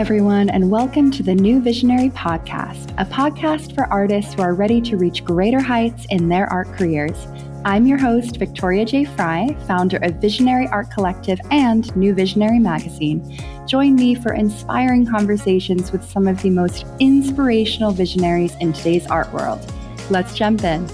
everyone, and welcome to the New Visionary Podcast, a podcast for artists who are ready to reach greater heights in their art careers. I'm your host, Victoria J. Fry, founder of Visionary Art Collective and New Visionary Magazine. Join me for inspiring conversations with some of the most inspirational visionaries in today's art world. Let's jump in.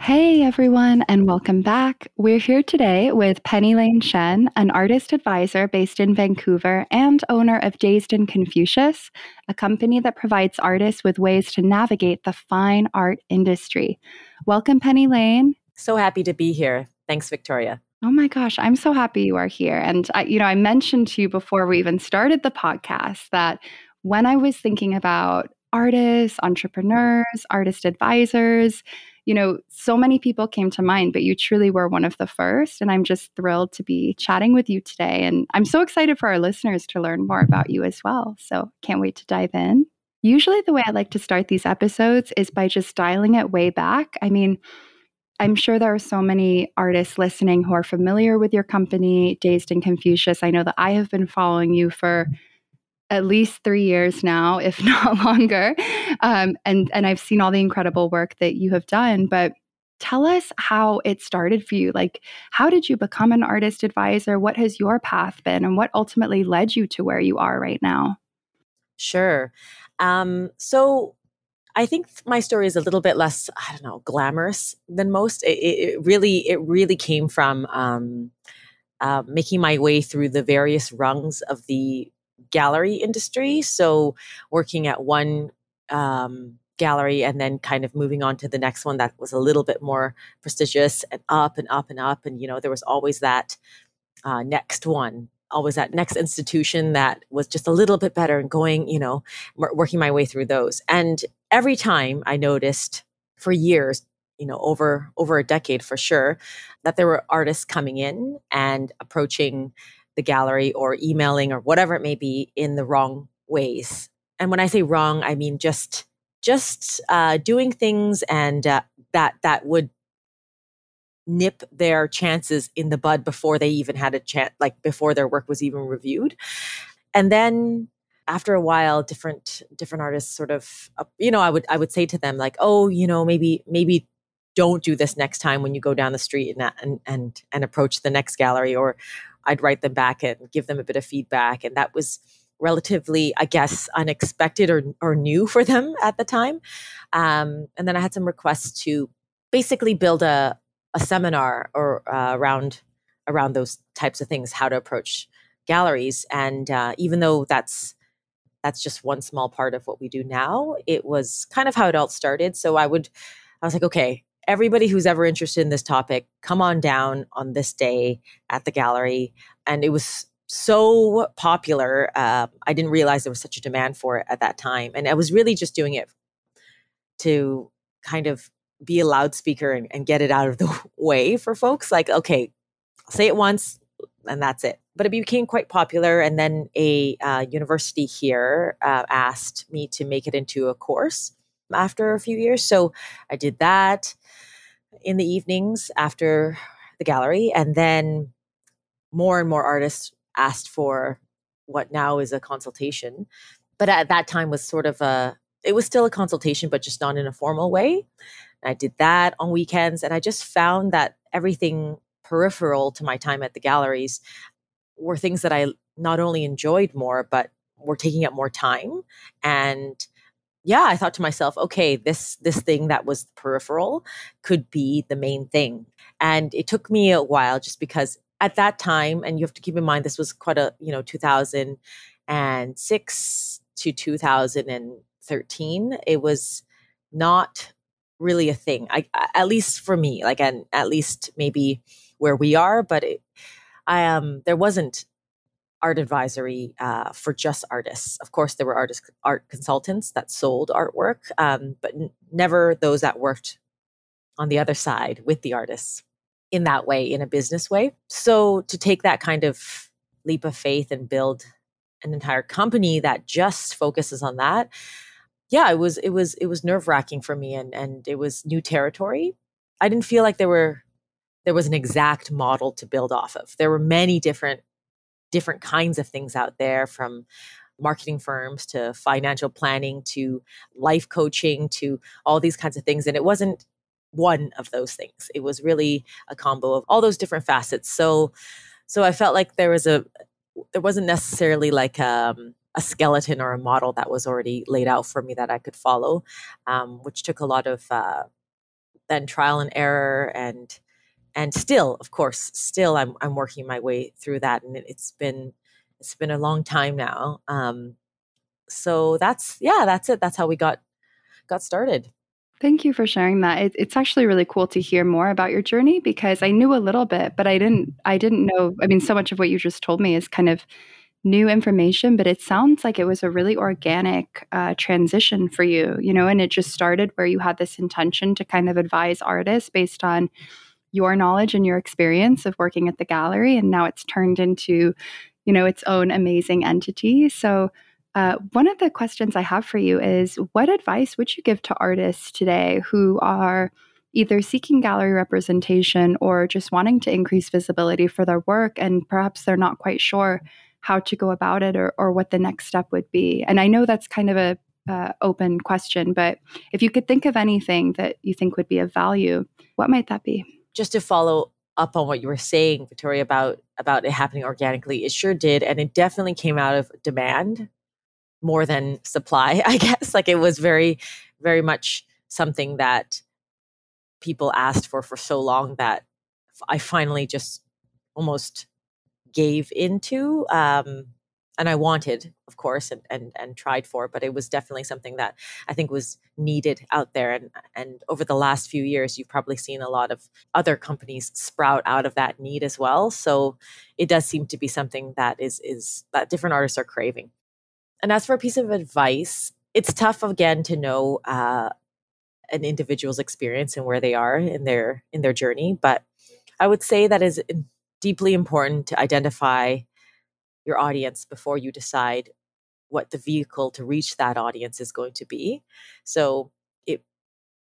Hey everyone, and welcome back. We're here today with Penny Lane Shen, an artist advisor based in Vancouver and owner of Dazed and Confucius, a company that provides artists with ways to navigate the fine art industry. Welcome, Penny Lane. So happy to be here. Thanks, Victoria. Oh my gosh, I'm so happy you are here. And I mentioned to you before we even started the podcast that when I was thinking about artists, entrepreneurs, artist advisors, so many people came to mind, but you truly were one of the first. And I'm just thrilled to be chatting with you today. And I'm so excited for our listeners to learn more about you as well. So can't wait to dive in. Usually the way I like to start these episodes is by just dialing it way back. I mean, I'm sure there are so many artists listening who are familiar with your company, Dazed and Confucius. I know that I have been following you for at least 3 years now, if not longer. And I've seen all the incredible work that you have done, but tell us how it started for you. Like, how did you become an artist advisor? What has your path been, and what ultimately led you to where you are right now? Sure. So I think my story is a little bit less, glamorous than most. It really came from making my way through the various rungs of the gallery industry. So working at one gallery and then kind of moving on to the next one that was a little bit more prestigious, and up and up and up. And, there was always that next one, always that next institution that was just a little bit better, and going, working my way through those. And every time I noticed for years, over a decade for sure, that there were artists coming in and approaching the gallery or emailing or whatever it may be in the wrong ways. And when I say wrong, I mean just doing things and that would nip their chances in the bud before they even had a chance, like before their work was even reviewed. And then after a while, different artists sort of, I would say to them like, oh, maybe don't do this next time when you go down the street and approach the next gallery. Or I'd write them back and give them a bit of feedback. And that was relatively, I guess, unexpected or new for them at the time. And then I had some requests to basically build a seminar or around those types of things, how to approach galleries. And even though that's just one small part of what we do now, it was kind of how it all started. So I was like, okay, everybody who's ever interested in this topic, come on down on this day at the gallery. And it was so popular. I didn't realize there was such a demand for it at that time. And I was really just doing it to kind of be a loudspeaker and get it out of the way for folks. Like, okay, I'll say it once and that's it. But it became quite popular. And then a university here asked me to make it into a course after a few years. So I did that in the evenings after the gallery. And then more and more artists asked for what now is a consultation. But at that time was it was still a consultation, but just not in a formal way. And I did that on weekends. And I just found that everything peripheral to my time at the galleries were things that I not only enjoyed more, but were taking up more time. And yeah, I thought to myself, okay, this thing that was peripheral could be the main thing. And it took me a while, just because at that time, and you have to keep in mind, this was quite a, 2006 to 2013, it was not really a thing, at least for me, like, and at least maybe where we are, but there wasn't art advisory for just artists. Of course, there were art consultants that sold artwork, but never those that worked on the other side with the artists in that way, in a business way. So to take that kind of leap of faith and build an entire company that just focuses on that, yeah, it was nerve-wracking for me, and it was new territory. I didn't feel like there were there was an exact model to build off of. There were many different kinds of things out there, from marketing firms to financial planning to life coaching to all these kinds of things. And it wasn't one of those things. It was really a combo of all those different facets. So I felt like there wasn't necessarily like a skeleton or a model that was already laid out for me that I could follow, which took a lot of then trial and error, and still, of course, I'm working my way through that, and it's been a long time now. So that's it. That's how we got started. Thank you for sharing that. It's actually really cool to hear more about your journey, because I knew a little bit, but I didn't know. I mean, so much of what you just told me is kind of new information, but it sounds like it was a really organic transition for you, you know, and it just started where you had this intention to kind of advise artists based on your knowledge and your experience of working at the gallery. And now it's turned into, you know, its own amazing entity. So one of the questions I have for you is, what advice would you give to artists today who are either seeking gallery representation or just wanting to increase visibility for their work, and perhaps they're not quite sure how to go about it or what the next step would be? And I know that's kind of a open question, but if you could think of anything that you think would be of value, what might that be? Just to follow up on what you were saying, Victoria, about it happening organically, it sure did. And it definitely came out of demand more than supply, I guess. Like, it was very, very much something that people asked for so long that I finally just almost gave into, and I wanted, of course, and tried for, but it was definitely something that I think was needed out there. And over the last few years, you've probably seen a lot of other companies sprout out of that need as well. So it does seem to be something that is that different artists are craving. And as for a piece of advice, it's tough, again, to know an individual's experience and where they are in their journey. But I would say that is deeply important to identify your audience before you decide what the vehicle to reach that audience is going to be. So it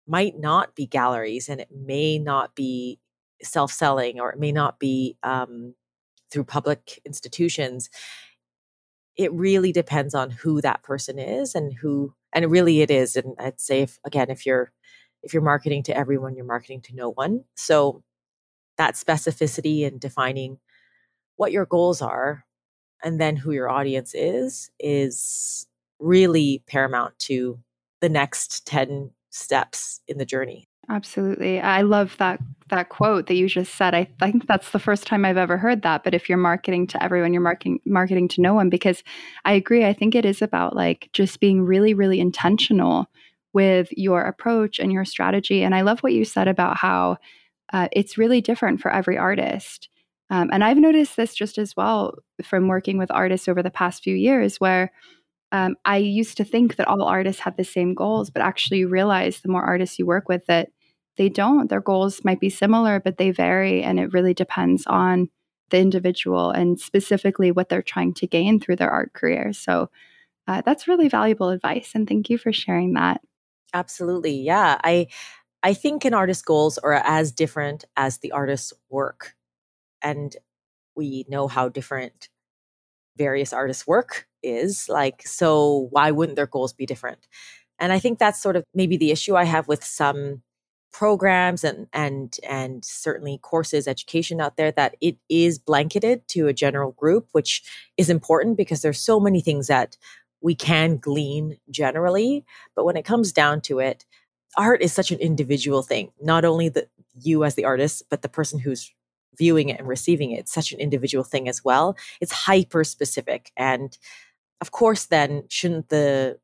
might not be galleries, and it may not be self-selling, or it may not be through public institutions. It really depends on who that person is and it really is. And I'd say, if you're marketing to everyone, you're marketing to no one. So that specificity and defining what your goals are and then who your audience is really paramount to the next 10 steps in the journey. Absolutely. I love that quote that you just said. I think that's the first time I've ever heard that. But if you're marketing to everyone, you're marketing to no one, because I agree. I think it is about like just being really, really intentional with your approach and your strategy. And I love what you said about how it's really different for every artist. And I've noticed this just as well from working with artists over the past few years, where I used to think that all artists had the same goals, but actually you realize the more artists you work with that they don't. Their goals might be similar, but they vary. And it really depends on the individual and specifically what they're trying to gain through their art career. So that's really valuable advice. And thank you for sharing that. Absolutely. Yeah. I think an artist's goals are as different as the artist's work. And we know how different various artists' work is. Like, so why wouldn't their goals be different? And I think that's sort of maybe the issue I have with some programs and certainly courses, education out there, that it is blanketed to a general group, which is important because there's so many things that we can glean generally. But when it comes down to it, art is such an individual thing. Not only you as the artist, but the person who's viewing it and receiving it. It's such an individual thing as well. It's hyper specific. And of course, then shouldn't the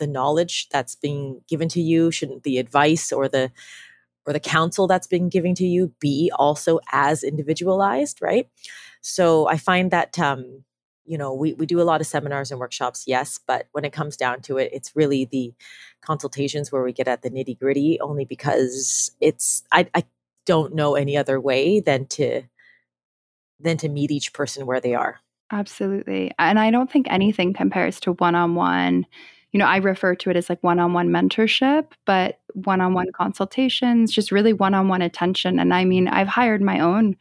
knowledge that's being given to you, shouldn't the advice or the counsel that's been given to you be also as individualized, right? So I find that, we do a lot of seminars and workshops, yes, but when it comes down to it, it's really the consultations where we get at the nitty gritty, only because I don't know any other way than to meet each person where they are. Absolutely. And I don't think anything compares to one-on-one. You know, I refer to it as like one-on-one mentorship, but one-on-one consultations, just really one-on-one attention. And I mean, I've hired my own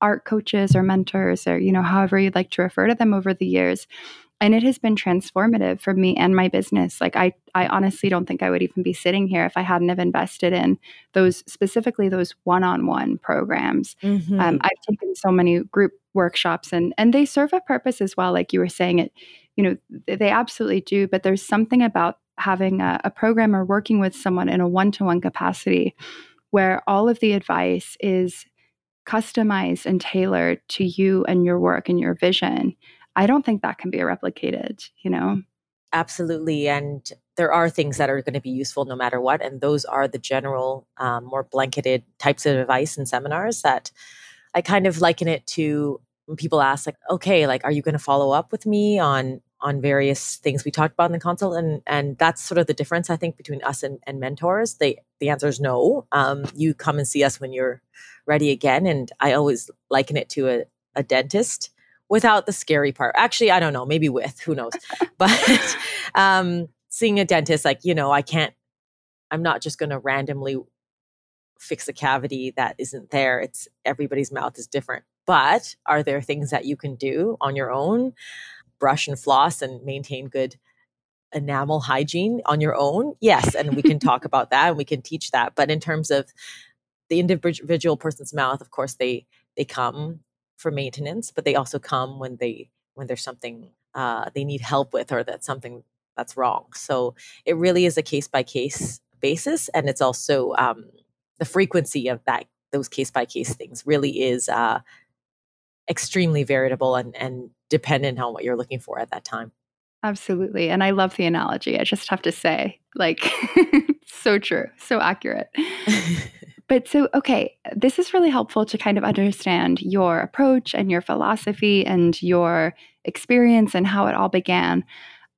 art coaches or mentors or, you know, however you'd like to refer to them over the years. And it has been transformative for me and my business. Like I honestly don't think I would even be sitting here if I hadn't have invested in those, specifically those one-on-one programs. Mm-hmm. I've taken so many group workshops and they serve a purpose as well. Like you were saying it, you know, they absolutely do, but there's something about having a program or working with someone in a one-to-one capacity where all of the advice is customized and tailored to you and your work and your vision. I don't think that can be replicated, you know? Absolutely. And there are things that are going to be useful no matter what. And those are the general, more blanketed types of advice and seminars that I kind of liken it to when people ask like, okay, like, are you going to follow up with me on various things we talked about in the consult? And that's sort of the difference, I think, between us and mentors. The answer is no. You come and see us when you're ready again. And I always liken it to a dentist. Without the scary part. Actually, I don't know, maybe with, who knows. But seeing a dentist, like, you know, I'm not just going to randomly fix a cavity that isn't there. It's everybody's mouth is different. But are there things that you can do on your own? Brush and floss and maintain good enamel hygiene on your own? Yes. And we can talk about that and we can teach that. But in terms of the individual person's mouth, of course, they come for maintenance, but they also come when there's something they need help with or that's something that's wrong. So it really is a case by case basis, and it's also the frequency of those case by case things really is extremely variable and dependent on what you're looking for at that time. Absolutely, and I love the analogy. I just have to say, like, so true, so accurate. But so, okay, this is really helpful to kind of understand your approach and your philosophy and your experience and how it all began.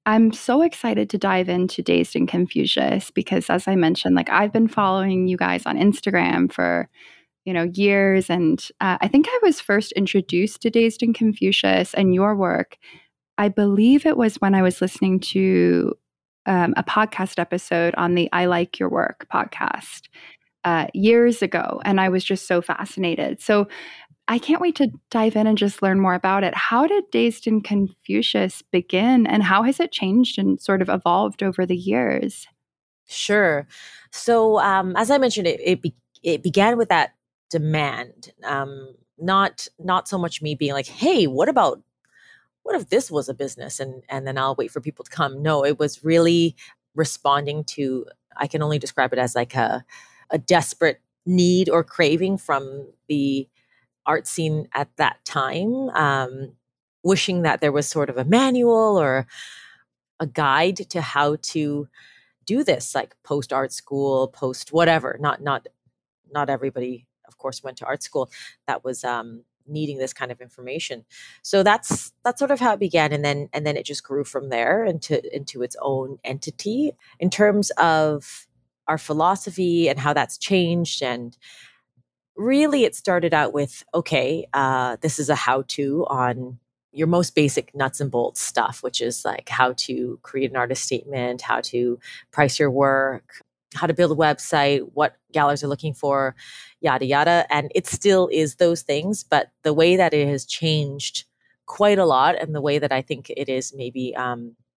I'm so excited to dive into Dazed and Confucius because, as I mentioned, like I've been following you guys on Instagram for, you know, years. And I think I was first introduced to Dazed and Confucius and your work. I believe it was when I was listening to a podcast episode on the I Like Your Work podcast. Years ago, and I was just so fascinated. So I can't wait to dive in and just learn more about it. How did Dazed and Confucius begin, and how has it changed and sort of evolved over the years? Sure. So as I mentioned, it began with that demand, not so much me being like, hey, what if this was a business, and then I'll wait for people to come. No, it was really responding to, I can only describe it as like a desperate need or craving from the art scene at that time, wishing that there was sort of a manual or a guide to how to do this, like post art school, post whatever. Not everybody, of course, went to art school. That was needing this kind of information. So that's sort of how it began, and then it just grew from there into its own entity in terms of our philosophy and how that's changed. And really it started out with, okay, this is a how-to on your most basic nuts and bolts stuff, which is like how to create an artist statement, how to price your work, how to build a website, what galleries are looking for, yada, yada. And it still is those things, but the way that it has changed quite a lot and the way that I think it is maybe,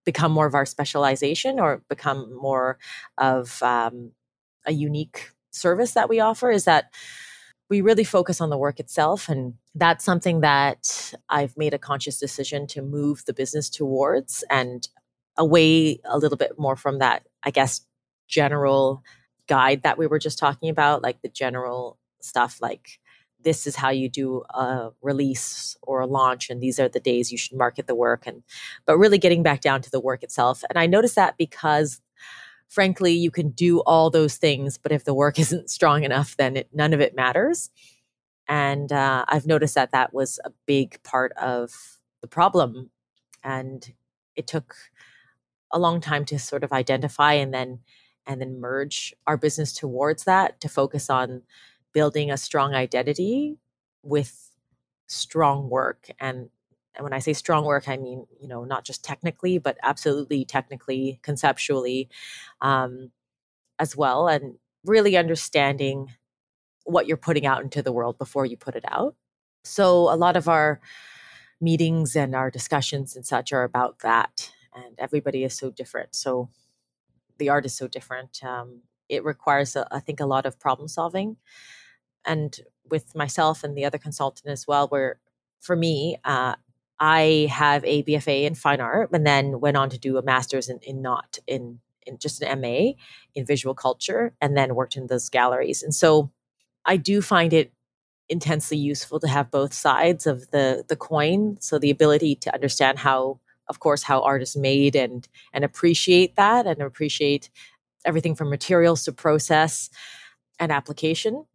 become more of our specialization or become more of a unique service that we offer is that we really focus on the work itself. And that's something that I've made a conscious decision to move the business towards and away a little bit more from that, I guess, general guide that we were just talking about, like the general stuff, like this is how you do a release or a launch, and these are the days you should market the work. But really getting back down to the work itself. And I noticed that because, frankly, you can do all those things, but if the work isn't strong enough, then none of it matters. And I've noticed that was a big part of the problem. And it took a long time to sort of identify and then merge our business towards that, to focus on building a strong identity with strong work. And when I say strong work, I mean, you know, not just technically, but absolutely technically, conceptually, as well, and really understanding what you're putting out into the world before you put it out. So a lot of our meetings and our discussions and such are about that. And everybody is so different. So the art is so different. It requires, I think, a lot of problem solving. And with myself and the other consultant as well, where for me, I have a BFA in fine art and then went on to do a master's in just an MA in visual culture, and then worked in those galleries. And so I do find it intensely useful to have both sides of the coin. So the ability to understand how, of course, how art is made and appreciate that, and appreciate everything from materials to process and application,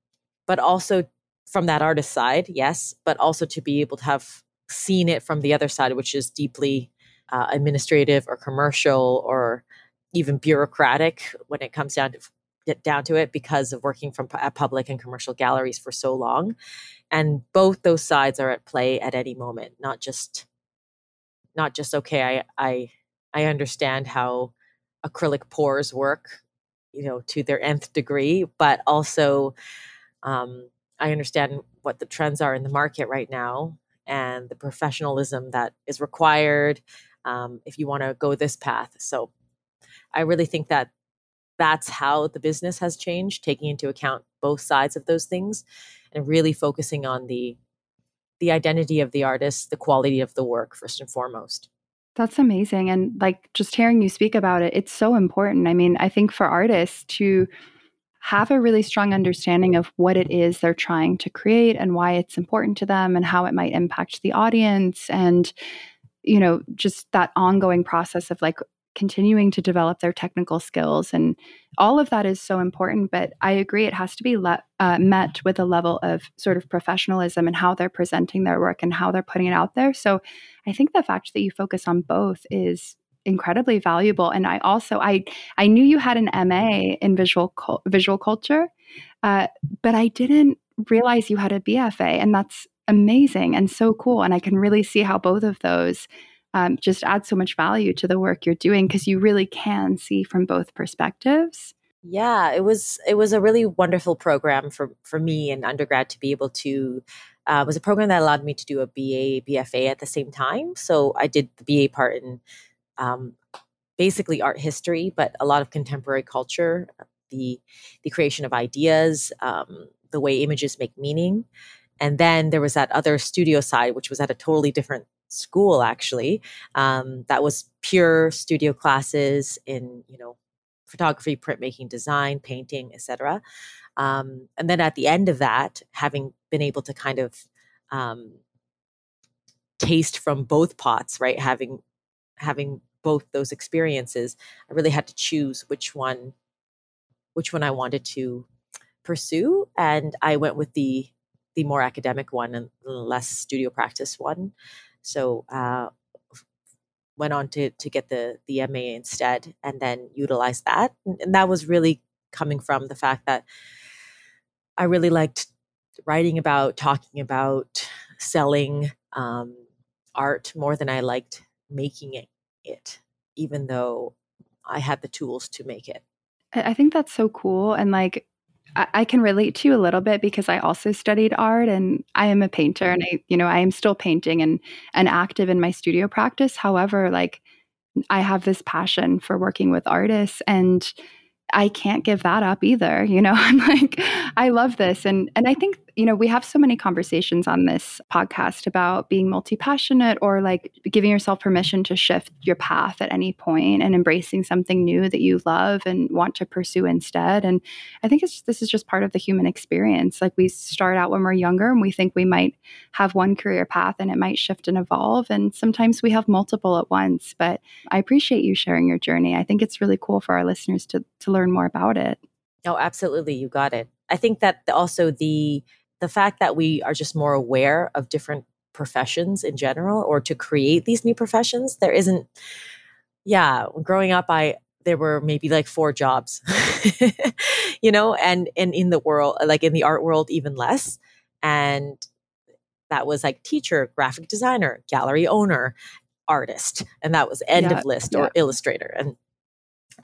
but also from that artist side, yes, but also to be able to have seen it from the other side, which is deeply administrative or commercial or even bureaucratic when it comes down to it because of working from public and commercial galleries for so long. And both those sides are at play at any moment, not just okay, I understand how acrylic pores work, to their nth degree, but also I understand what the trends are in the market right now and the professionalism that is required if you want to go this path. So I really think that that's how the business has changed, taking into account both sides of those things and really focusing on the identity of the artist, the quality of the work, first and foremost. That's amazing. And just hearing you speak about it, it's so important. I mean, I think for artists to have a really strong understanding of what it is they're trying to create and why it's important to them and how it might impact the audience, and, just that ongoing process of continuing to develop their technical skills, and all of that is so important. But I agree, it has to be met with a level of sort of professionalism and how they're presenting their work and how they're putting it out there. So I think the fact that you focus on both is incredibly valuable. And I also, I knew you had an MA in visual culture, but I didn't realize you had a BFA, and that's amazing and so cool. And I can really see how both of those just add so much value to the work you're doing, because you really can see from both perspectives. Yeah, it was a really wonderful program for me in undergrad to be able to, it was a program that allowed me to do a BA, BFA at the same time. So I did the BA part in basically art history, but a lot of contemporary culture, the creation of ideas, the way images make meaning. And then there was that other studio side, which was at a totally different school actually, that was pure studio classes in photography, printmaking, design, painting, etc. And then at the end of that, having been able to kind of taste from both pots, right, having both those experiences, I really had to choose which one I wanted to pursue, and I went with the more academic one and less studio practice one. So went on to get the MA instead, and then utilized that. And that was really coming from the fact that I really liked writing about, talking about, selling art more than I liked making it, even though I had the tools to make it. I think that's so cool. And I can relate to you a little bit, because I also studied art and I am a painter, and I am still painting and active in my studio practice. However, I have this passion for working with artists, and I can't give that up either. I'm I love this. And I think, we have so many conversations on this podcast about being multi-passionate, or giving yourself permission to shift your path at any point and embracing something new that you love and want to pursue instead. And I think this is just part of the human experience. We start out when we're younger and we think we might have one career path, and it might shift and evolve. And sometimes we have multiple at once, but I appreciate you sharing your journey. I think it's really cool for our listeners to learn more about it. Oh, absolutely. You got it. I think that also the fact that we are just more aware of different professions in general, or to create these new professions, there isn't. Yeah, growing up, there were maybe 4 jobs, and in the world, in the art world, even less. And that was teacher, graphic designer, gallery owner, artist, and that was end of list, or illustrator. And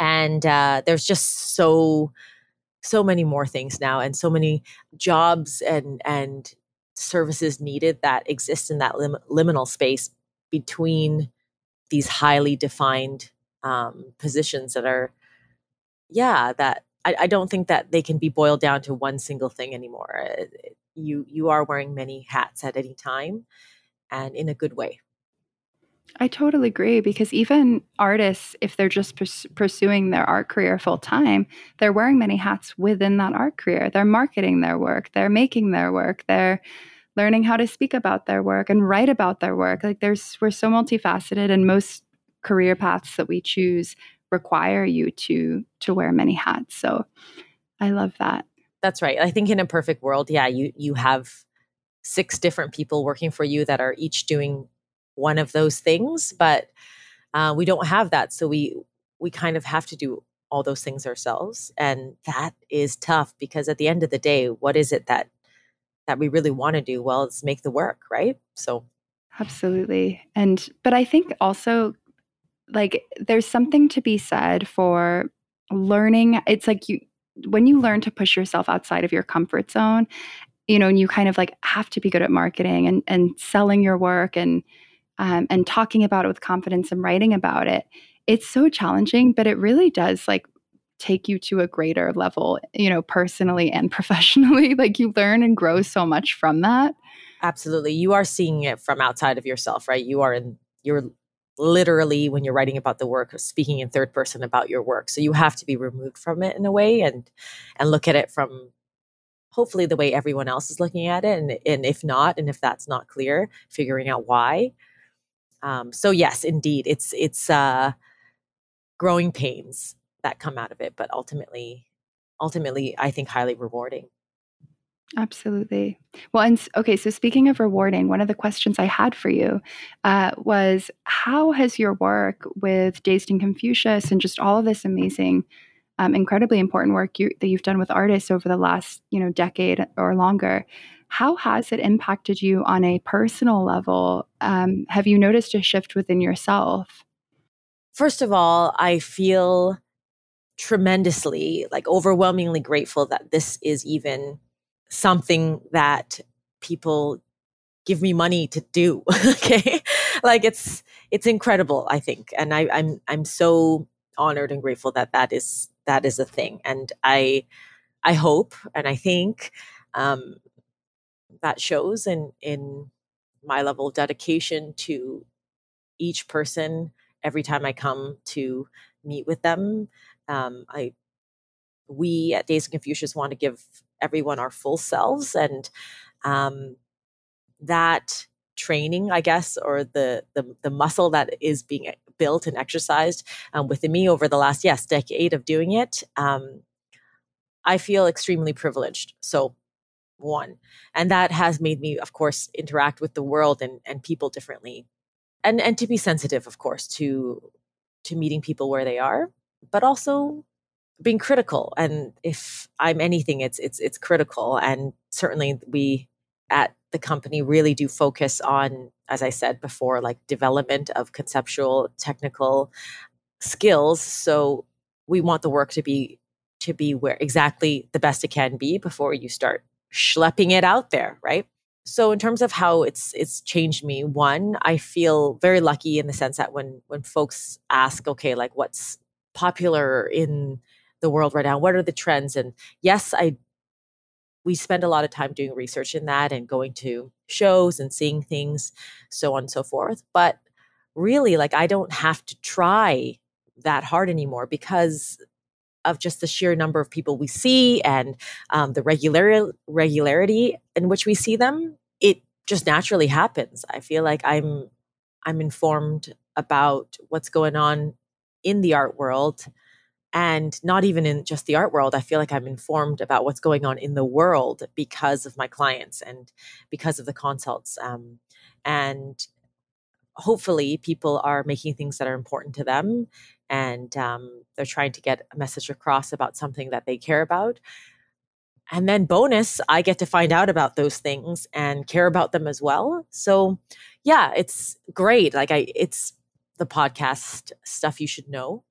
And there's just so many more things now, and so many jobs and services needed that exist in that liminal space between these highly defined positions that are, that I don't think that they can be boiled down to one single thing anymore. You are wearing many hats at any time, and in a good way. I totally agree, because even artists, if they're just pursuing their art career full time, they're wearing many hats within that art career. They're marketing their work. They're making their work. They're learning how to speak about their work and write about their work. Like we're so multifaceted, and most career paths that we choose require you to wear many hats. So I love that. That's right. I think in a perfect world, you have 6 different people working for you that are each doing one of those things, but we don't have that. So we kind of have to do all those things ourselves. And that is tough, because at the end of the day, what is it that we really want to do? Well, it's make the work, right? So absolutely. But I think also, like, there's something to be said for learning. It's like when you learn to push yourself outside of your comfort zone, and you kind of like have to be good at marketing and selling your work and talking about it with confidence and writing about it. It's so challenging, but it really does like take you to a greater level, personally and professionally. Like you learn and grow so much from that. Absolutely. You are seeing it from outside of yourself, right? You're literally, when you're writing about the work, speaking in third person about your work. So you have to be removed from it in a way and look at it from hopefully the way everyone else is looking at it. And if not, and if that's not clear, figuring out why. So yes, indeed, it's growing pains that come out of it, but ultimately, I think highly rewarding. Absolutely. Well, and okay, so speaking of rewarding, one of the questions I had for you was, how has your work with Dazed and Confucius and just all of this amazing, incredibly important work that you've done with artists over the last, decade or longer, how has it impacted you on a personal level? Have you noticed a shift within yourself? First of all, I feel tremendously, like overwhelmingly grateful that this is even something that people give me money to do. Okay. Like it's incredible, I think. And I'm so honored and grateful that is a thing. And I hope, and I think, that shows in my level of dedication to each person. Every time I come to meet with them, we at Dazed and Confucius want to give everyone our full selves, and that training, I guess, or the muscle that is being built and exercised within me over the last decade of doing it, I feel extremely privileged. So one, and that has made me, of course, interact with the world and people differently, and to be sensitive, of course, to meeting people where they are, but also being critical. And if I'm anything, it's critical. And certainly we at the company really do focus on, as I said before, like development of conceptual, technical skills. So we want the work to be where exactly the best it can be before you start schlepping it out there, right? So in terms of how it's changed me, one, I feel very lucky in the sense that when folks ask, okay, like what's popular in the world right now, what are the trends? And yes, we spend a lot of time doing research in that and going to shows and seeing things, so on and so forth. But really, like I don't have to try that hard anymore because of just the sheer number of people we see and the regularity in which we see them. It just naturally happens. I feel like I'm informed about what's going on in the art world, and not even in just the art world. I feel like I'm informed about what's going on in the world because of my clients and because of the consults. And hopefully people are making things that are important to them, and they're trying to get a message across about something that they care about. And then bonus, I get to find out about those things and care about them as well. So yeah, it's great. Like it's the podcast Stuff You Should Know.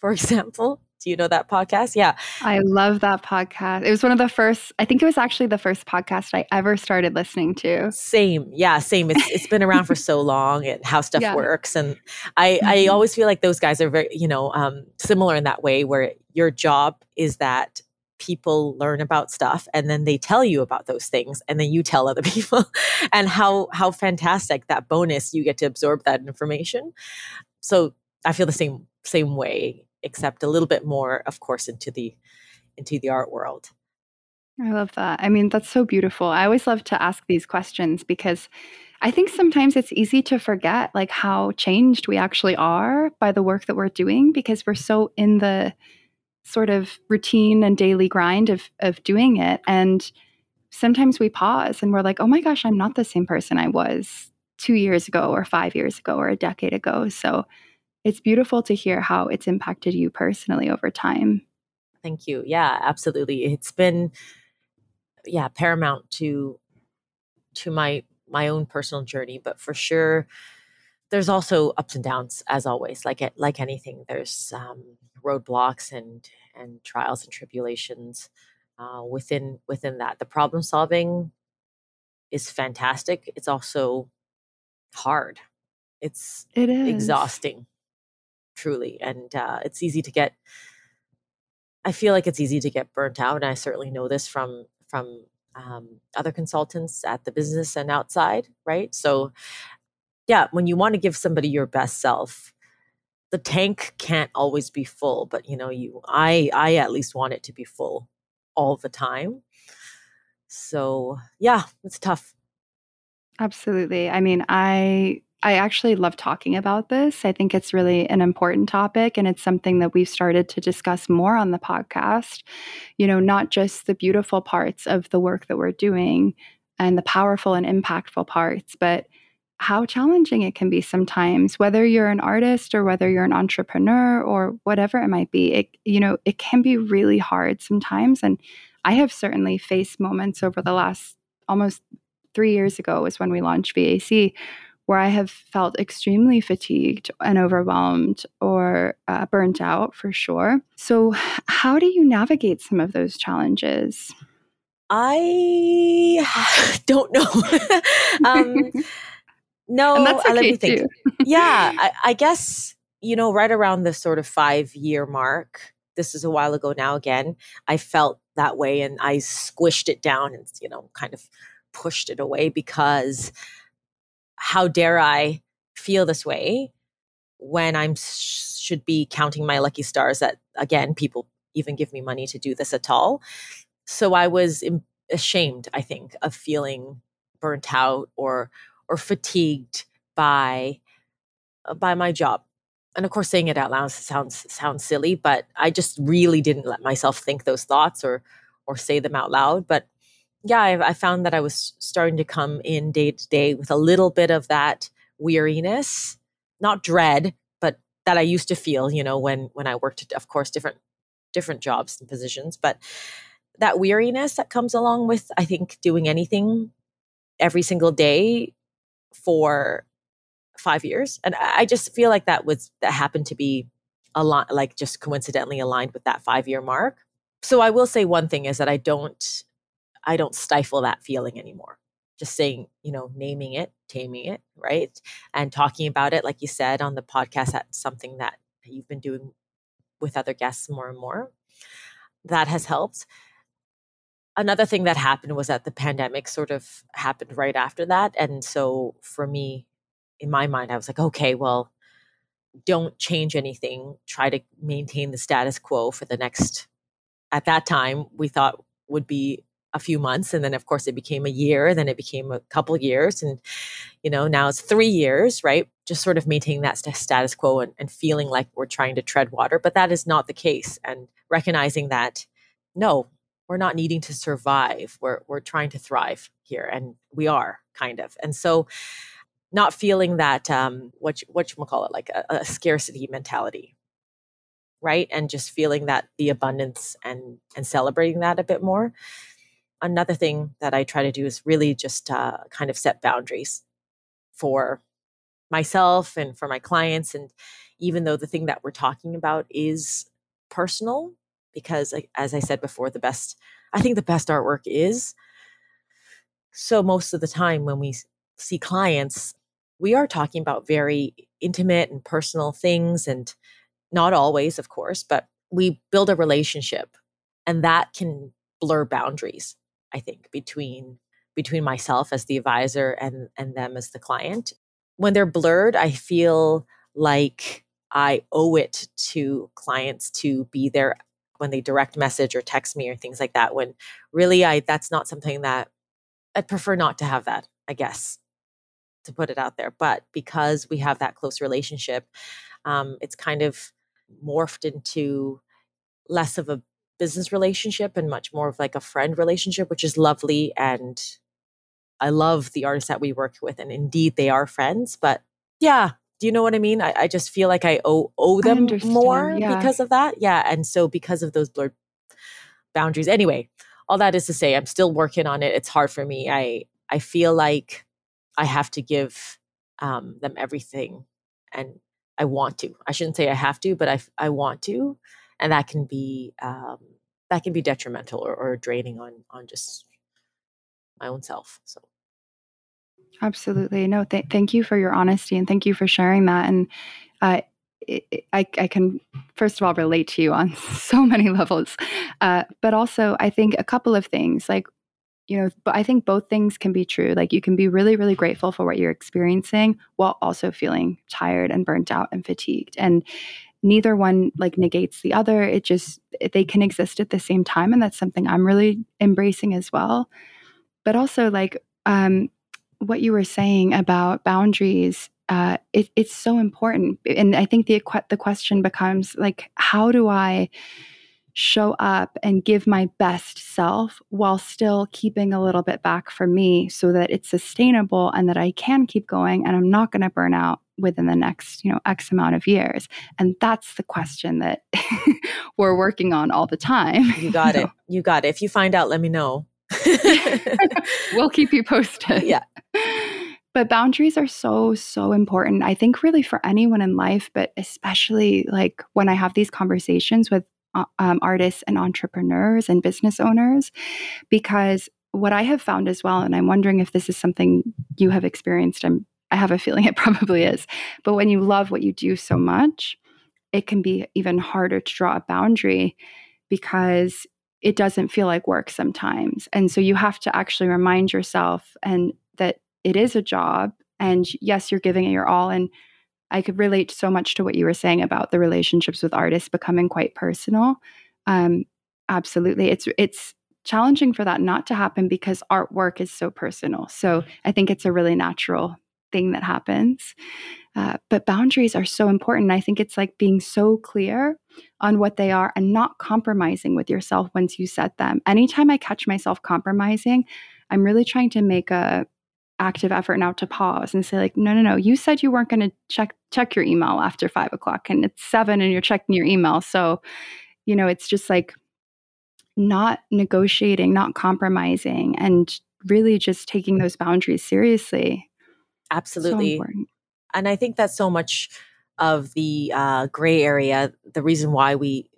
for example. Do you know that podcast? Yeah. I love that podcast. It was one of the first, I think it was actually the first podcast I ever started listening to. Same. Yeah, same. It's been around for so long and how stuff works. And I always feel like those guys are very, similar in that way where your job is that people learn about stuff and then they tell you about those things and then you tell other people and how fantastic that bonus you get to absorb that information. So I feel the same way, except a little bit more, of course, into the art world. I love that. I mean, that's so beautiful. I always love to ask these questions because I think sometimes it's easy to forget like how changed we actually are by the work that we're doing because we're so in the sort of routine and daily grind of doing it. And sometimes we pause and we're like, oh my gosh, I'm not the same person I was 2 years ago or 5 years ago or a decade ago. So it's beautiful to hear how it's impacted you personally over time. Thank you. Yeah, absolutely. It's been, paramount to my own personal journey, but for sure, there's also ups and downs as always. Like anything, there's roadblocks and trials and tribulations within that. The problem solving is fantastic. It's also hard. It is exhausting. Truly. And it's easy to get, I feel like it's easy to get burnt out. And I certainly know this from other consultants at the business and outside, right? So yeah, when you want to give somebody your best self, the tank can't always be full, but I at least want it to be full all the time. So yeah, it's tough. Absolutely. I mean, I actually love talking about this. I think it's really an important topic, and it's something that we've started to discuss more on the podcast, not just the beautiful parts of the work that we're doing and the powerful and impactful parts, but how challenging it can be sometimes, whether you're an artist or whether you're an entrepreneur or whatever it might be. It can be really hard sometimes. And I have certainly faced moments over the last almost 3 years ago was when we launched VAC, where I have felt extremely fatigued and overwhelmed or burnt out for sure. So how do you navigate some of those challenges? I don't know. No, and that's okay, let me think. Yeah, I guess, right around the sort of 5-year mark, this is a while ago now again, I felt that way and I squished it down and, kind of pushed it away because how dare I feel this way when I should be counting my lucky stars that, again, people even give me money to do this at all. So I was ashamed, I think, of feeling burnt out or fatigued by my job. And of course, saying it out loud sounds silly, but I just really didn't let myself think those thoughts or say them out loud. But yeah, I found that I was starting to come in day to day with a little bit of that weariness, not dread, but that I used to feel, when I worked, of course, different jobs and positions. But that weariness that comes along with, I think, doing anything every single day for 5 years. And I just feel like that happened to be a lot, like just coincidentally aligned with that 5-year mark. So I will say one thing is that I don't stifle that feeling anymore. Just saying, naming it, taming it, right? And talking about it, like you said, on the podcast, that's something that you've been doing with other guests more and more. That has helped. Another thing that happened was that the pandemic sort of happened right after that. And so for me, in my mind, I was like, okay, well, don't change anything. Try to maintain the status quo for the next, at that time, we thought would be a few months. And then, of course, it became a year. Then it became a couple of years. And, now it's 3 years, right? Just sort of maintaining that status quo and feeling like we're trying to tread water. But that is not the case. And recognizing that, no, we're not needing to survive. We're trying to thrive here, and we are kind of. And so, not feeling that like a scarcity mentality, right? And just feeling that the abundance and celebrating that a bit more. Another thing that I try to do is really just kind of set boundaries for myself and for my clients, and even though the thing that we're talking about is personal, because as I said before, I think the best artwork is. So most of the time when we see clients, we are talking about very intimate and personal things, and not always, of course, but we build a relationship, and that can blur boundaries, I think, between myself as the advisor and them as the client. When they're blurred, I feel like I owe it to clients to be there when they direct message or text me or things like that, when really that's not something that I'd prefer not to have that, I guess, to put it out there. But because we have that close relationship, it's kind of morphed into less of a business relationship and much more of like a friend relationship, which is lovely. And I love the artists that we work with, and indeed they are friends. But yeah, do you know what I mean? I just feel like I owe them more because of that. Yeah. And so because of those blurred boundaries. Anyway, all that is to say, I'm still working on it. It's hard for me. I feel like I have to give them everything, and I want to. I shouldn't say I have to, but I want to. And that can be detrimental or draining on just my own self. So. Absolutely. No, thank you for your honesty, and thank you for sharing that. And I can, first of all, relate to you on so many levels. But also, I think a couple of things, like, you know, I think both things can be true. Like, you can be really, really grateful for what you're experiencing while also feeling tired and burnt out and fatigued. And neither one like negates the other. It just, they can exist at the same time. And that's something I'm really embracing as well. But also, like, what you were saying about boundaries, it's so important. And I think the question becomes, like, how do I show up and give my best self while still keeping a little bit back for me, so that it's sustainable and that I can keep going and I'm not going to burn out within the next, you know, X amount of years? And that's the question that we're working on all the time. You got it. If you find out, let me know. We'll keep you posted. Yeah. But boundaries are so, so important, I think, really for anyone in life, but especially like when I have these conversations with artists and entrepreneurs and business owners, because what I have found as well, and I'm wondering if this is something you have experienced, I have a feeling it probably is, but when you love what you do so much, it can be even harder to draw a boundary because it doesn't feel like work sometimes. And so you have to actually remind yourself and that it is a job, and yes, you're giving it your all. And I could relate so much to what you were saying about the relationships with artists becoming quite personal. Absolutely. It's challenging for that not to happen because artwork is so personal. So I think it's a really natural thing that happens. But boundaries are so important. I think it's like being so clear on what they are and not compromising with yourself once you set them. Anytime I catch myself compromising, I'm really trying to make a active effort now to pause and say, like, no, you said you weren't going to check your email after 5 o'clock, and it's 7 and you're checking your email. So, you know, it's just like not negotiating, not compromising, and really just taking those boundaries seriously. Absolutely. So and I think that's so much of the gray area, the reason why we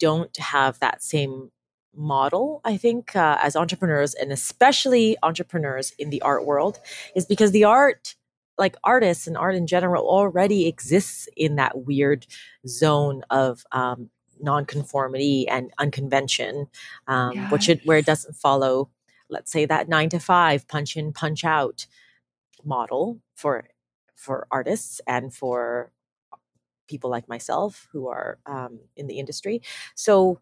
don't have that same model, I think, as entrepreneurs, and especially entrepreneurs in the art world, is because the art, like artists and art in general, already exists in that weird zone of nonconformity and unconvention, yes. Where it doesn't follow, let's say, that 9 to 5 punch in, punch out model for artists and for people like myself who are in the industry. So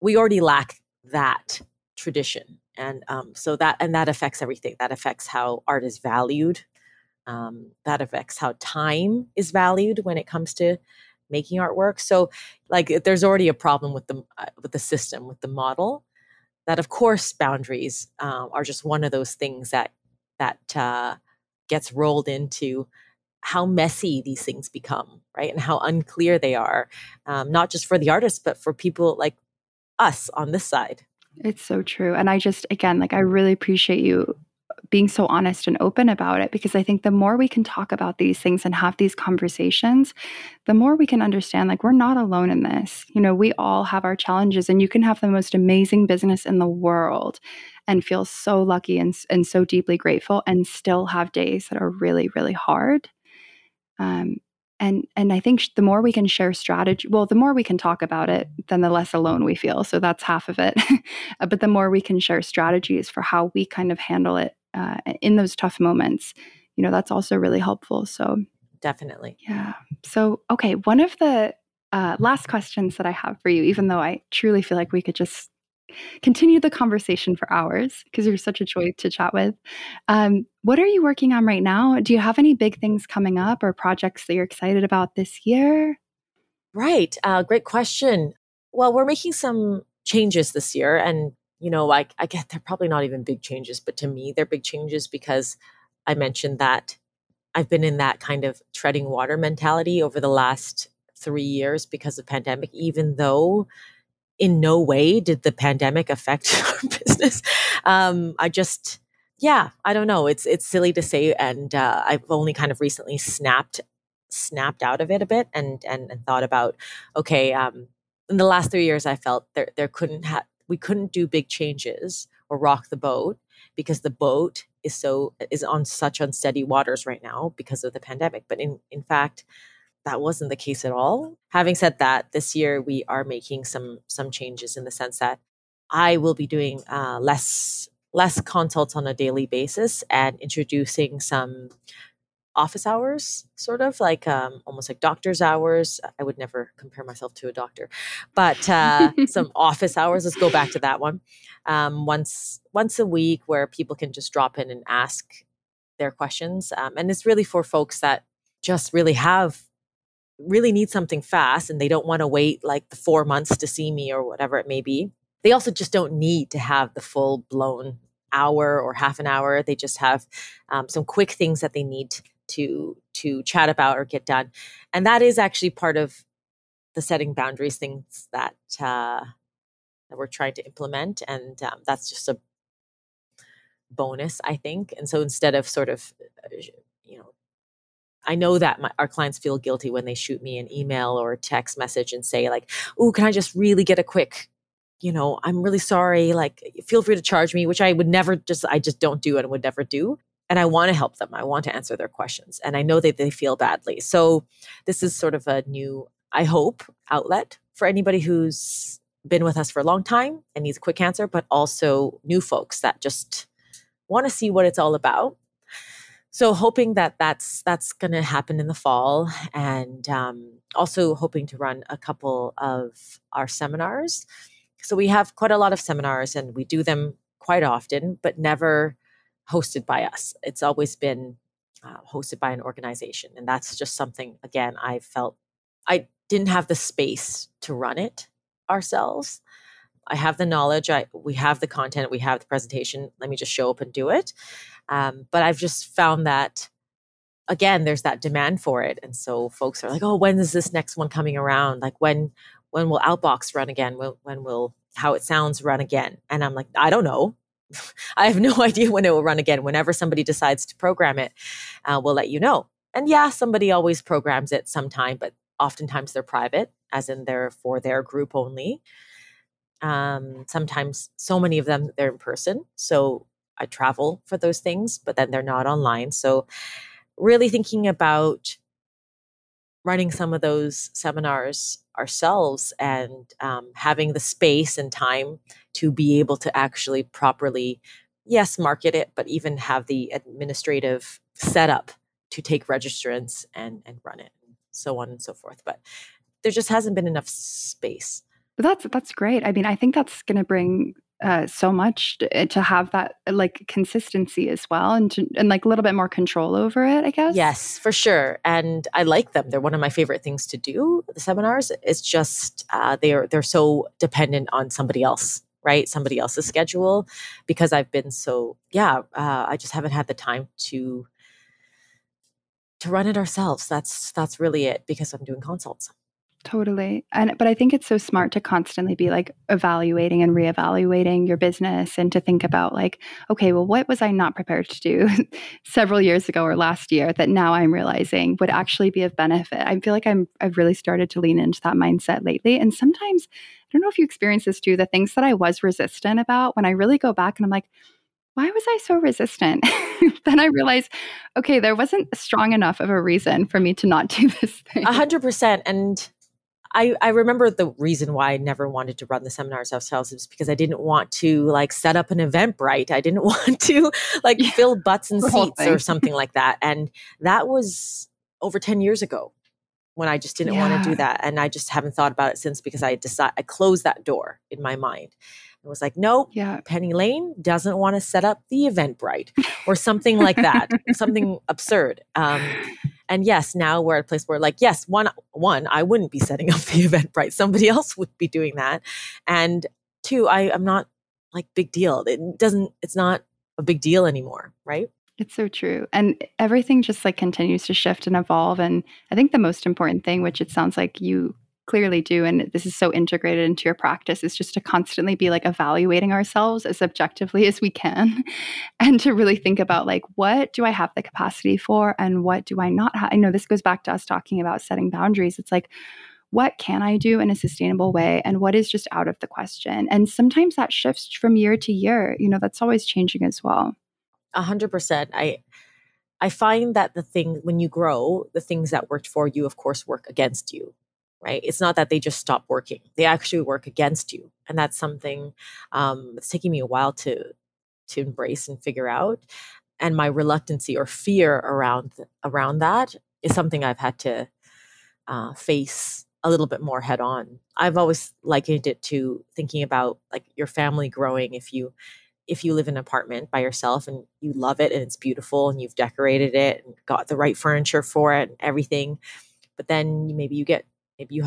we already lack that tradition, and that affects everything. That affects how art is valued. That affects how time is valued when it comes to making artwork. So, like, there's already a problem with the system, with the model. That, of course, boundaries are just one of those things that gets rolled into how messy these things become, right? And how unclear they are, not just for the artists, but for people like us on this side. It's so true. And I really appreciate you being so honest and open about it, because I think the more we can talk about these things and have these conversations, the more we can understand, like, we're not alone in this. You know, we all have our challenges, and you can have the most amazing business in the world and feel so lucky and so deeply grateful and still have days that are really, really hard. And I think the more we can share strategy, well, the more we can talk about it, then the less alone we feel. So that's half of it. But the more we can share strategies for how we kind of handle it in those tough moments, you know, that's also really helpful. So definitely. Yeah. So, okay. One of the last questions that I have for you, even though I truly feel like we could just continue the conversation for hours because you're such a joy to chat with. What are you working on right now? Do you have any big things coming up or projects that you're excited about this year? Right. Great question. Well, we're making some changes this year. And, you know, I get they're probably not even big changes, but to me, they're big changes because I mentioned that I've been in that kind of treading water mentality over the last 3 years because of pandemic, even though in no way did the pandemic affect our business. I don't know. It's silly to say. And I've only kind of recently snapped out of it a bit and thought about, okay, in the last 3 years, I felt we couldn't do big changes or rock the boat because the boat is on such unsteady waters right now because of the pandemic. But in fact, that wasn't the case at all. Having said that, this year we are making some changes in the sense that I will be doing less consults on a daily basis and introducing some office hours, sort of like almost like doctor's hours. I would never compare myself to a doctor, but some office hours. Let's go back to that one. Once a week where people can just drop in and ask their questions. And it's really for folks that just really need something fast and they don't want to wait like the 4 months to see me or whatever it may be. They also just don't need to have the full blown hour or half an hour. They just have some quick things that they need to chat about or get done. And that is actually part of the setting boundaries things that we're trying to implement. And that's just a bonus, I think. And so instead of sort of, you know, I know that our clients feel guilty when they shoot me an email or a text message and say like, "Oh, can I just really get a quick, you know, I'm really sorry. Like, feel free to charge me," which I would never I just don't do and would never do. And I want to help them. I want to answer their questions. And I know that they feel badly. So this is sort of a new, I hope, outlet for anybody who's been with us for a long time and needs a quick answer, but also new folks that just want to see what it's all about. So hoping that that's going to happen in the fall, and also hoping to run a couple of our seminars. So we have quite a lot of seminars and we do them quite often, but never hosted by us. It's always been hosted by an organization. And that's just something, again, I felt I didn't have the space to run it ourselves. I have the knowledge. We have the content. We have the presentation. Let me just show up and do it. But I've just found that, again, there's that demand for it. And so folks are like, "Oh, when is this next one coming around? Like when will Outbox run again? When will How It Sounds run again?" And I'm like, I don't know. I have no idea when it will run again. Whenever somebody decides to program it, we'll let you know. And yeah, somebody always programs it sometime, but oftentimes they're private, as in they're for their group only. Sometimes so many of them, they're in person. So I travel for those things, but then they're not online. So really thinking about running some of those seminars ourselves and having the space and time to be able to actually properly, yes, market it, but even have the administrative setup to take registrants and run it, and so on and so forth. But there just hasn't been enough space. That's great. I mean, I think that's going to bring so much to have that like consistency as well, and like a little bit more control over it, I guess. Yes, for sure. And I like them. They're one of my favorite things to do. The seminars. It's just they're so dependent on somebody else, right? Somebody else's schedule, because I've been so I just haven't had the time to run it ourselves. That's really it, because I'm doing consults. Totally. But I think it's so smart to constantly be like evaluating and reevaluating your business, and to think about like, okay, well, what was I not prepared to do several years ago or last year that now I'm realizing would actually be of benefit? I feel like I've really started to lean into that mindset lately. And sometimes, I don't know if you experience this too, the things that I was resistant about, when I really go back and I'm like, why was I so resistant? Then I realized, okay, there wasn't strong enough of a reason for me to not do this thing. 100%. And I remember the reason why I never wanted to run the seminars ourselves is because I didn't want to like set up an Eventbrite. I didn't want to like fill butts and seats or something like that. And that was over 10 years ago when I just didn't want to do that. And I just haven't thought about it since, because I closed that door in my mind. It was like, nope, Penny Lane doesn't want to set up the Eventbrite or something like that, something absurd. And yes, now we're at a place where like, yes, one, I wouldn't be setting up the Eventbrite. Somebody else would be doing that. And two, I'm not like big deal. It's not a big deal anymore, right? It's so true. And everything just like continues to shift and evolve. And I think the most important thing, which it sounds like you clearly do, and this is so integrated into your practice, is just to constantly be like evaluating ourselves as objectively as we can, and to really think about like, what do I have the capacity for and what do I not have? I know this goes back to us talking about setting boundaries. It's like, what can I do in a sustainable way, and what is just out of the question? And sometimes that shifts from year to year. You know, that's always changing as well. 100%. I find that when you grow, the things that worked for you, of course, work against you. Right? It's not that they just stop working. They actually work against you. And that's something it's taking me a while to embrace and figure out. And my reluctancy or fear around that is something I've had to face a little bit more head on. I've always likened it to thinking about like your family growing. If you live in an apartment by yourself and you love it and it's beautiful and you've decorated it and got the right furniture for it and everything, but then maybe you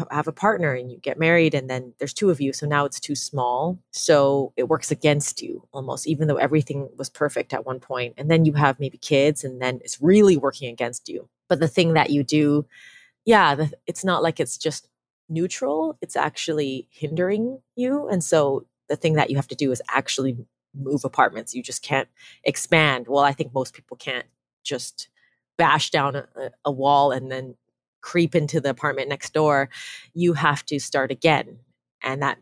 have a partner and you get married, and then there's two of you. So now it's too small. So it works against you almost, even though everything was perfect at one point. And then you have maybe kids, and then it's really working against you. But the thing that you do, it's not like it's just neutral. It's actually hindering you. And so the thing that you have to do is actually move apartments. You just can't expand. Well, I think most people can't just bash down a wall and then creep into the apartment next door. You have to start again. And that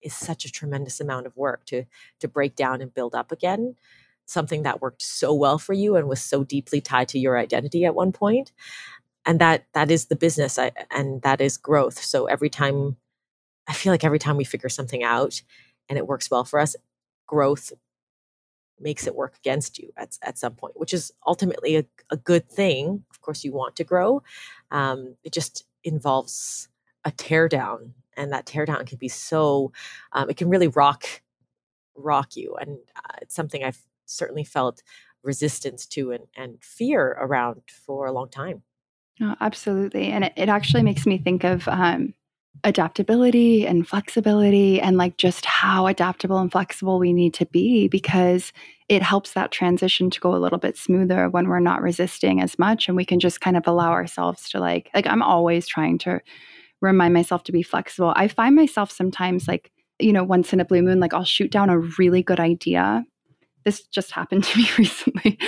is such a tremendous amount of work to break down and build up again something that worked so well for you and was so deeply tied to your identity at one point. And that is the business, and that is growth. So I feel like every time we figure something out and it works well for us, growth makes it work against you at some point, which is ultimately a good thing. Of course, you want to grow. It just involves a teardown, and that teardown can be so, it can really rock you. And it's something I've certainly felt resistance to and fear around for a long time. Oh, absolutely. And it actually makes me think of, adaptability and flexibility, and like just how adaptable and flexible we need to be, because it helps that transition to go a little bit smoother when we're not resisting as much, and we can just kind of allow ourselves to like I'm always trying to remind myself to be flexible. I find myself sometimes like, you know, once in a blue moon, like I'll shoot down a really good idea. This just happened to me recently.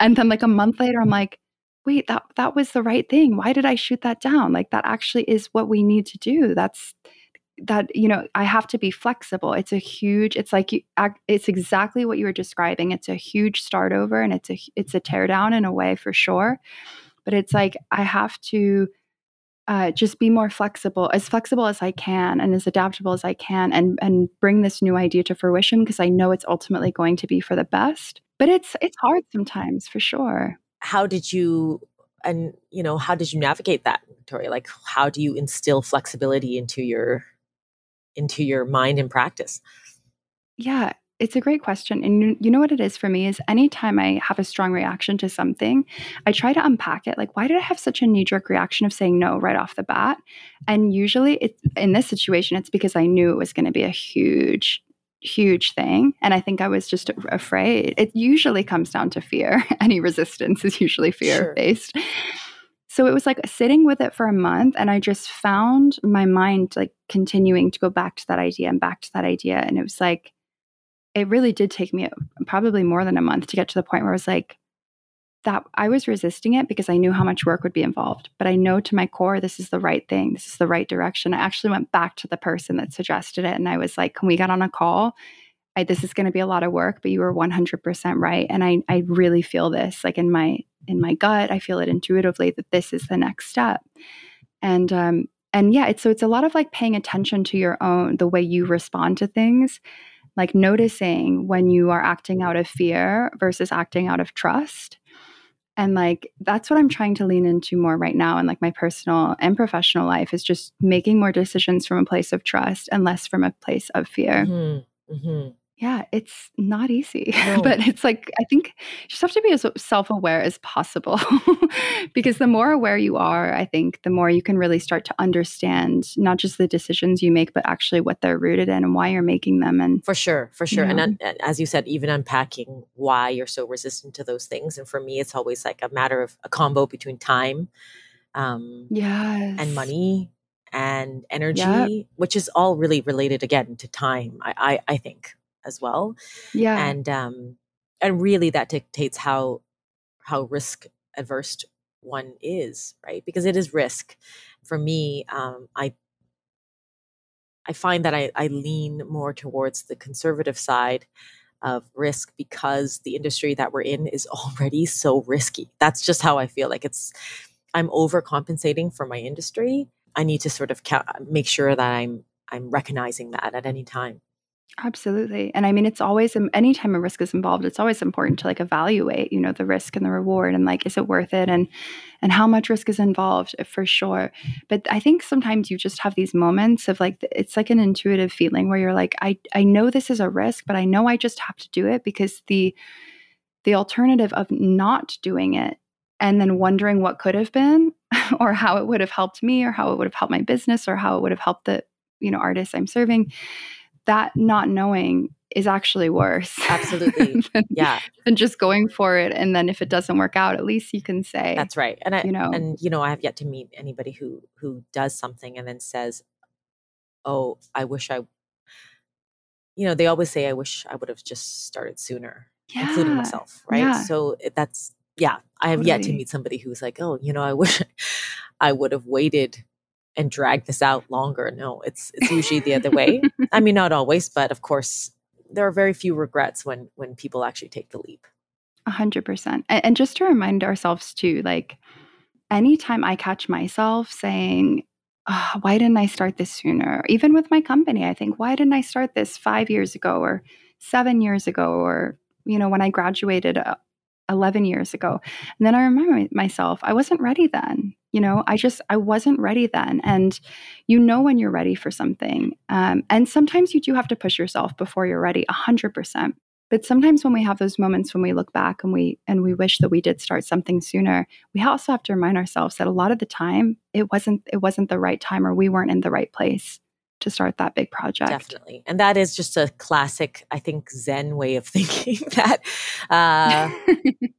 And then like a month later, I'm like, wait, that was the right thing. Why did I shoot that down? Like that actually is what we need to do. I have to be flexible. It's exactly what you were describing. It's a huge start over, and it's a tear down in a way for sure. But it's like, I have to just be more flexible as I can and as adaptable as I can, and bring this new idea to fruition, because I know it's ultimately going to be for the best. But it's hard sometimes for sure. How did you navigate that, Victoria? Like, how do you instill flexibility into your mind and practice? Yeah, it's a great question. And you know what it is for me is anytime I have a strong reaction to something, I try to unpack it. Like, why did I have such a knee-jerk reaction of saying no right off the bat? And usually in this situation, it's because I knew it was going to be a huge thing. And I think I was just afraid. It usually comes down to fear. Any resistance is usually fear-based. Sure. So it was like sitting with it for a month, and I just found my mind like continuing to go back to that idea and back to that idea. And it was like, it really did take me probably more than a month to get to the point where I was like, that I was resisting it because I knew how much work would be involved. But I know to my core, this is the right thing. This is the right direction. I actually went back to the person that suggested it. And I was like, can we get on a call? This is going to be a lot of work, but you were 100% right. And I really feel this, like in my gut, I feel it intuitively that this is the next step. And yeah, it's a lot of like paying attention to your own, the way you respond to things, like noticing when you are acting out of fear versus acting out of trust. And like, that's what I'm trying to lean into more right now. And like my personal and professional life is just making more decisions from a place of trust and less from a place of fear. Mm-hmm. Mm-hmm. Yeah, it's not easy, no. But it's like, I think you just have to be as self-aware as possible because the more aware you are, I think the more you can really start to understand not just the decisions you make, but actually what they're rooted in and why you're making them. And For sure. You know. And as you said, even unpacking why you're so resistant to those things. And for me, it's always like a matter of a combo between time and money and energy, which is all really related again to time, I think. As well. Yeah. And really that dictates how risk averse one is, right? Because it is risk. For me, I find that I lean more towards the conservative side of risk because the industry that we're in is already so risky. That's just how I feel. Like I'm overcompensating for my industry. I need to sort of make sure that I'm recognizing that at any time. Absolutely. And I mean, it's always, anytime a risk is involved, it's always important to like evaluate, you know, the risk and the reward and like, is it worth it? And how much risk is involved for sure. But I think sometimes you just have these moments of like, it's like an intuitive feeling where you're like, I know this is a risk, but I know I just have to do it because the alternative of not doing it and then wondering what could have been or how it would have helped me or how it would have helped my business or how it would have helped the, you know, artists I'm serving. That not knowing is actually worse. Absolutely. than just going for it. And then if it doesn't work out, at least you can say. That's right. And I have yet to meet anybody who does something and then says, oh, I wish they always say, I wish I would have just started sooner, including myself. Right. Yeah. So that's, I have yet to meet somebody who's like, oh, you know, I wish I would have waited and drag this out longer. No, it's usually the other way. I mean, not always, but of course, there are very few regrets when people actually take the leap. 100%. And just to remind ourselves too, like anytime I catch myself saying, oh, why didn't I start this sooner? Even with my company, I think, why didn't I start this 5 years ago or 7 years ago? Or, you know, when I graduated 11 years ago. And then I remember myself, I wasn't ready then. You know, I wasn't ready then. And you know when you're ready for something. And sometimes you do have to push yourself before you're ready, 100%. But sometimes when we have those moments when we look back and we wish that we did start something sooner, we also have to remind ourselves that a lot of the time it wasn't the right time or we weren't in the right place to start that big project. Definitely. And that is just a classic, I think, Zen way of thinking that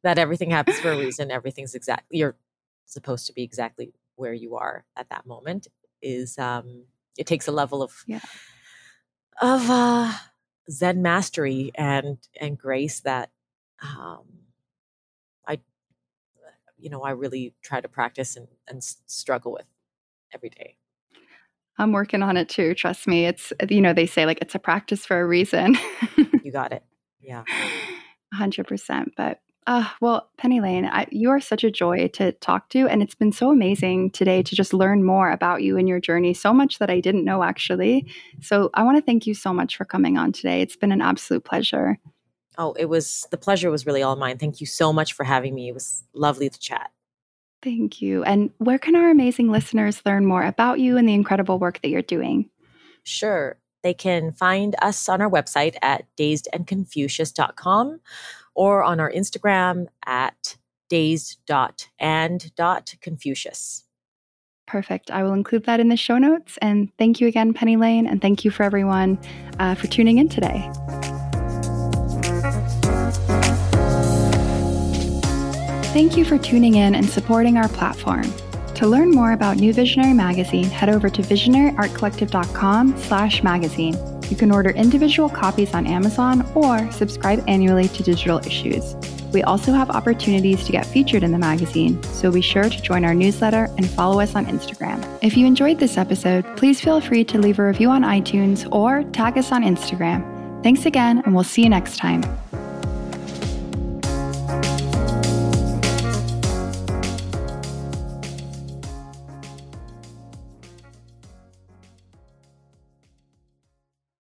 that everything happens for a reason. Everything's exactly, you're supposed to be exactly where you are at that moment is, it takes a level of Zen mastery and grace that I really try to practice and struggle with every day. I'm working on it too. Trust me. It's, you know, they say like, it's a practice for a reason. You got it. Yeah. 100%. But, well, Penny Lane, you are such a joy to talk to. And it's been so amazing today to just learn more about you and your journey. So much that I didn't know actually. So I want to thank you so much for coming on today. It's been an absolute pleasure. Oh, the pleasure was really all mine. Thank you so much for having me. It was lovely to chat. Thank you. And where can our amazing listeners learn more about you and the incredible work that you're doing? Sure. They can find us on our website at dazedandconfucius.com or on our Instagram at dazed.and.confucius. Perfect. I will include that in the show notes. And thank you again, Penny Lane. And thank you for everyone for tuning in today. Thank you for tuning in and supporting our platform. To learn more about New Visionary Magazine, head over to visionaryartcollective.com/magazine. You can order individual copies on Amazon or subscribe annually to digital issues. We also have opportunities to get featured in the magazine, so be sure to join our newsletter and follow us on Instagram. If you enjoyed this episode, please feel free to leave a review on iTunes or tag us on Instagram. Thanks again, and we'll see you next time.